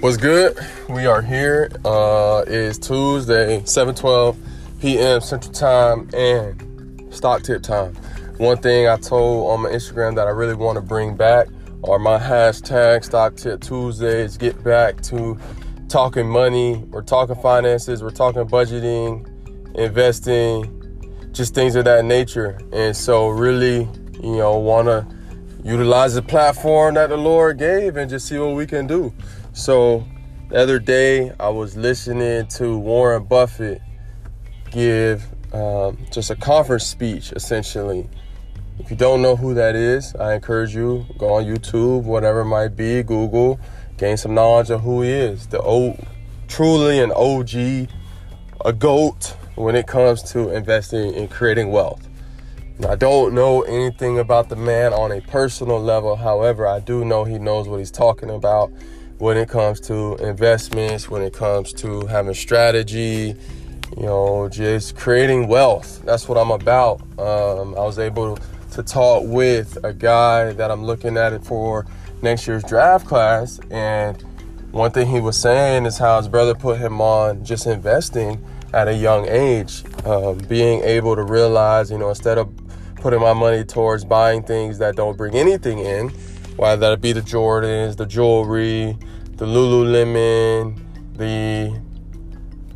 What's good? We are here. It's Tuesday, 7:12 p.m. Central Time and Stock Tip Time. One thing I told on my Instagram that I really want to bring back are my hashtag Stock Tip Tuesdays. Get back to talking money. We're talking finances. We're talking budgeting, investing, just things of that nature. And so really, want to utilize the platform that the Lord gave and just see what we can do. So the other day I was listening to Warren Buffett give just a conference speech, essentially. If you don't know who that is, I encourage you, go on YouTube, whatever it might be, Google, gain some knowledge of who he is. Truly an OG, a GOAT when it comes to investing and creating wealth. I don't know anything about the man on a personal level. However, I do know he knows what he's talking about when it comes to investments, when it comes to having strategy, just creating wealth. That's what I'm about. I was able to talk with a guy that I'm looking at it for next year's draft class. And one thing he was saying is how his brother put him on just investing at a young age, being able to realize, instead of putting my money towards buying things that don't bring anything in, whether that be the Jordans, the jewelry, the Lululemon, the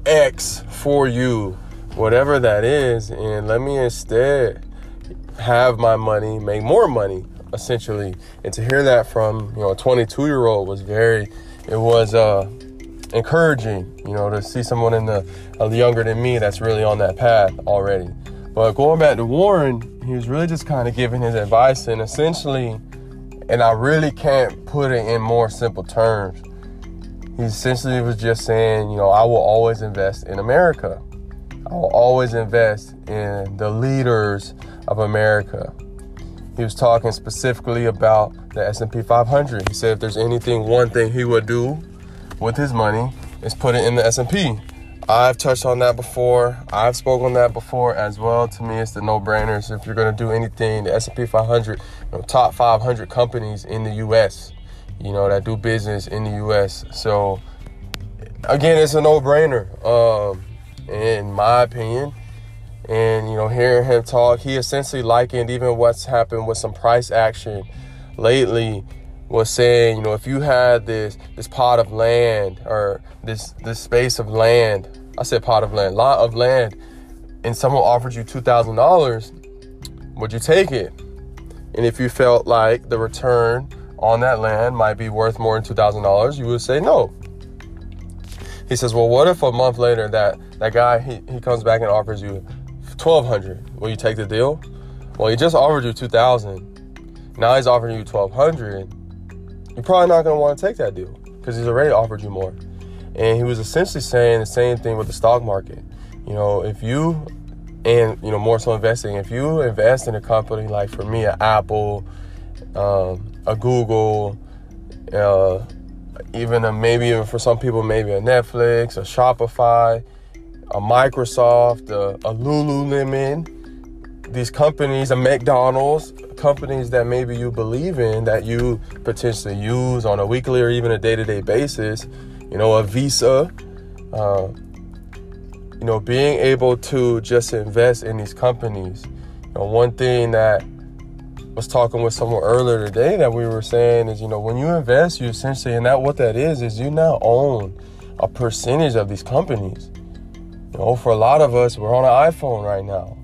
X for you, whatever that is, and let me instead have my money, make more money, essentially. And to hear that from, a 22-year-old was encouraging, to see someone in the younger than me that's really on that path already. But going back to Warren, he was really just kind of giving his advice, and essentially, and I really can't put it in more simple terms, he essentially was just saying, I will always invest in America. I will always invest in the leaders of America. He was talking specifically about the S&P 500. He said if there's one thing he would do with his money is put it in the S&P. I've touched on that before. I've spoken on that before as well. To me, it's the no-brainer. So if you're going to do anything, the S&P 500, top 500 companies in the U.S., that do business in the U.S. So, again, it's a no-brainer, in my opinion. And, hearing him talk, he essentially likened even what's happened with some price action lately, was saying, if you had this pot of land or this space of land, I said pot of land, lot of land, and someone offered you $2,000, would you take it? And if you felt like the return on that land might be worth more than $2,000, you would say no. He says, well, what if a month later that guy, he comes back and offers you $1,200? Will you take the deal? Well, he just offered you $2,000. Now he's offering you $1,200. You're probably not going to want to take that deal because he's already offered you more. And he was essentially saying the same thing with the stock market. If you, and, more so investing, if you invest in a company like, for me, an Apple, a Google, even for some people, maybe a Netflix, a Shopify, a Microsoft, a Lululemon, these companies, a McDonald's, companies that maybe you believe in that you potentially use on a weekly or even a day-to-day basis, a Visa, being able to just invest in these companies. One thing that I was talking with someone earlier today that we were saying is, when you invest, you essentially, and that what that is you now own a percentage of these companies. For a lot of us, we're on an iPhone right now.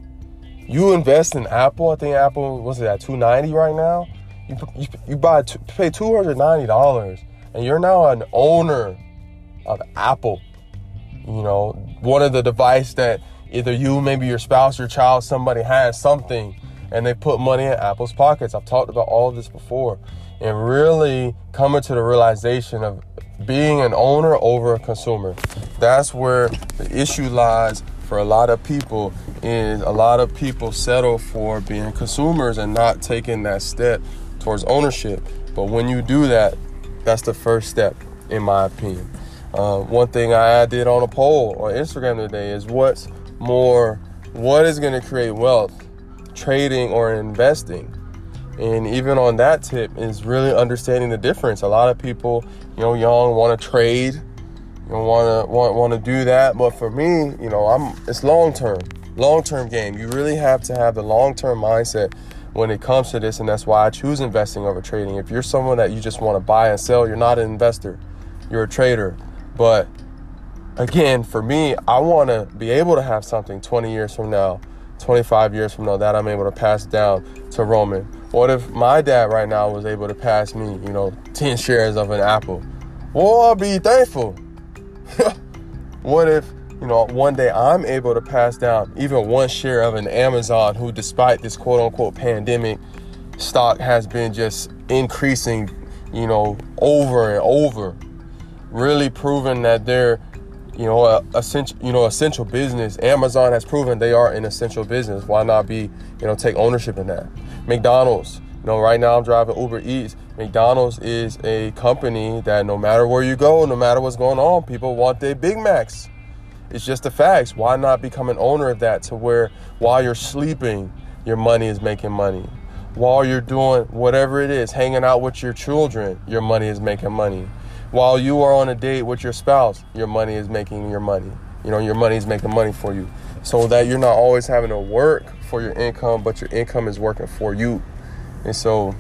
You invest in Apple. I think Apple, what's it at, $290 right now? You pay $290, and you're now an owner of Apple. One of the device that either you, maybe your spouse, your child, somebody has something, and they put money in Apple's pockets. I've talked about all of this before, and really coming to the realization of being an owner over a consumer. That's where the issue lies. For a lot of people, is a lot of people settle for being consumers and not taking that step towards ownership. But when you do that, that's the first step, in my opinion. One thing I did on a poll on Instagram today is what is going to create wealth, trading or investing? And even on that tip is really understanding the difference. A lot of people, you know, young, want to trade, you know, want to do that. But for me, you know, it's long-term game. You really have to have the long-term mindset when it comes to this, and that's why I choose investing over trading. If you're someone that you just want to buy and sell, you're not an investor, you're a trader. But again, for me, I want to be able to have something 20 years from now, 25 years from now, that I'm able to pass down to Roman. What if my dad right now was able to pass me, you know, 10 shares of an Apple? Well, I'll be thankful. What if, you know, one day I'm able to pass down even one share of an Amazon, who, despite this quote-unquote pandemic, stock has been just increasing, you know, over and over, really proving that they're, you know, essential business. Amazon has proven they are an essential business. Why not be, you know, take ownership in that? McDonald's, you know, right now I'm driving Uber Eats. McDonald's is a company that no matter where you go, no matter what's going on, people want their Big Macs. It's just the facts. Why not become an owner of that, to where while you're sleeping, your money is making money? While you're doing whatever it is, hanging out with your children, your money is making money. While you are on a date with your spouse, your money is making your money. You know, your money is making money for you, so that you're not always having to work for your income, but your income is working for you. And so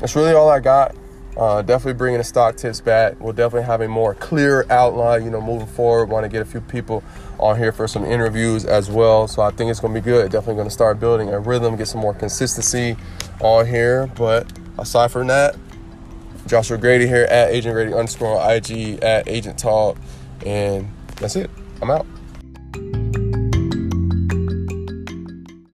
that's really all I got. Definitely bringing the stock tips back. We'll definitely have a more clear outline, you know, moving forward. Want to get a few people on here for some interviews as well. So I think it's going to be good. Definitely going to start building a rhythm, get some more consistency on here. But aside from that, Joshua Grady here at Agent Grady _on IG, at Agent Talk. And that's it. I'm out.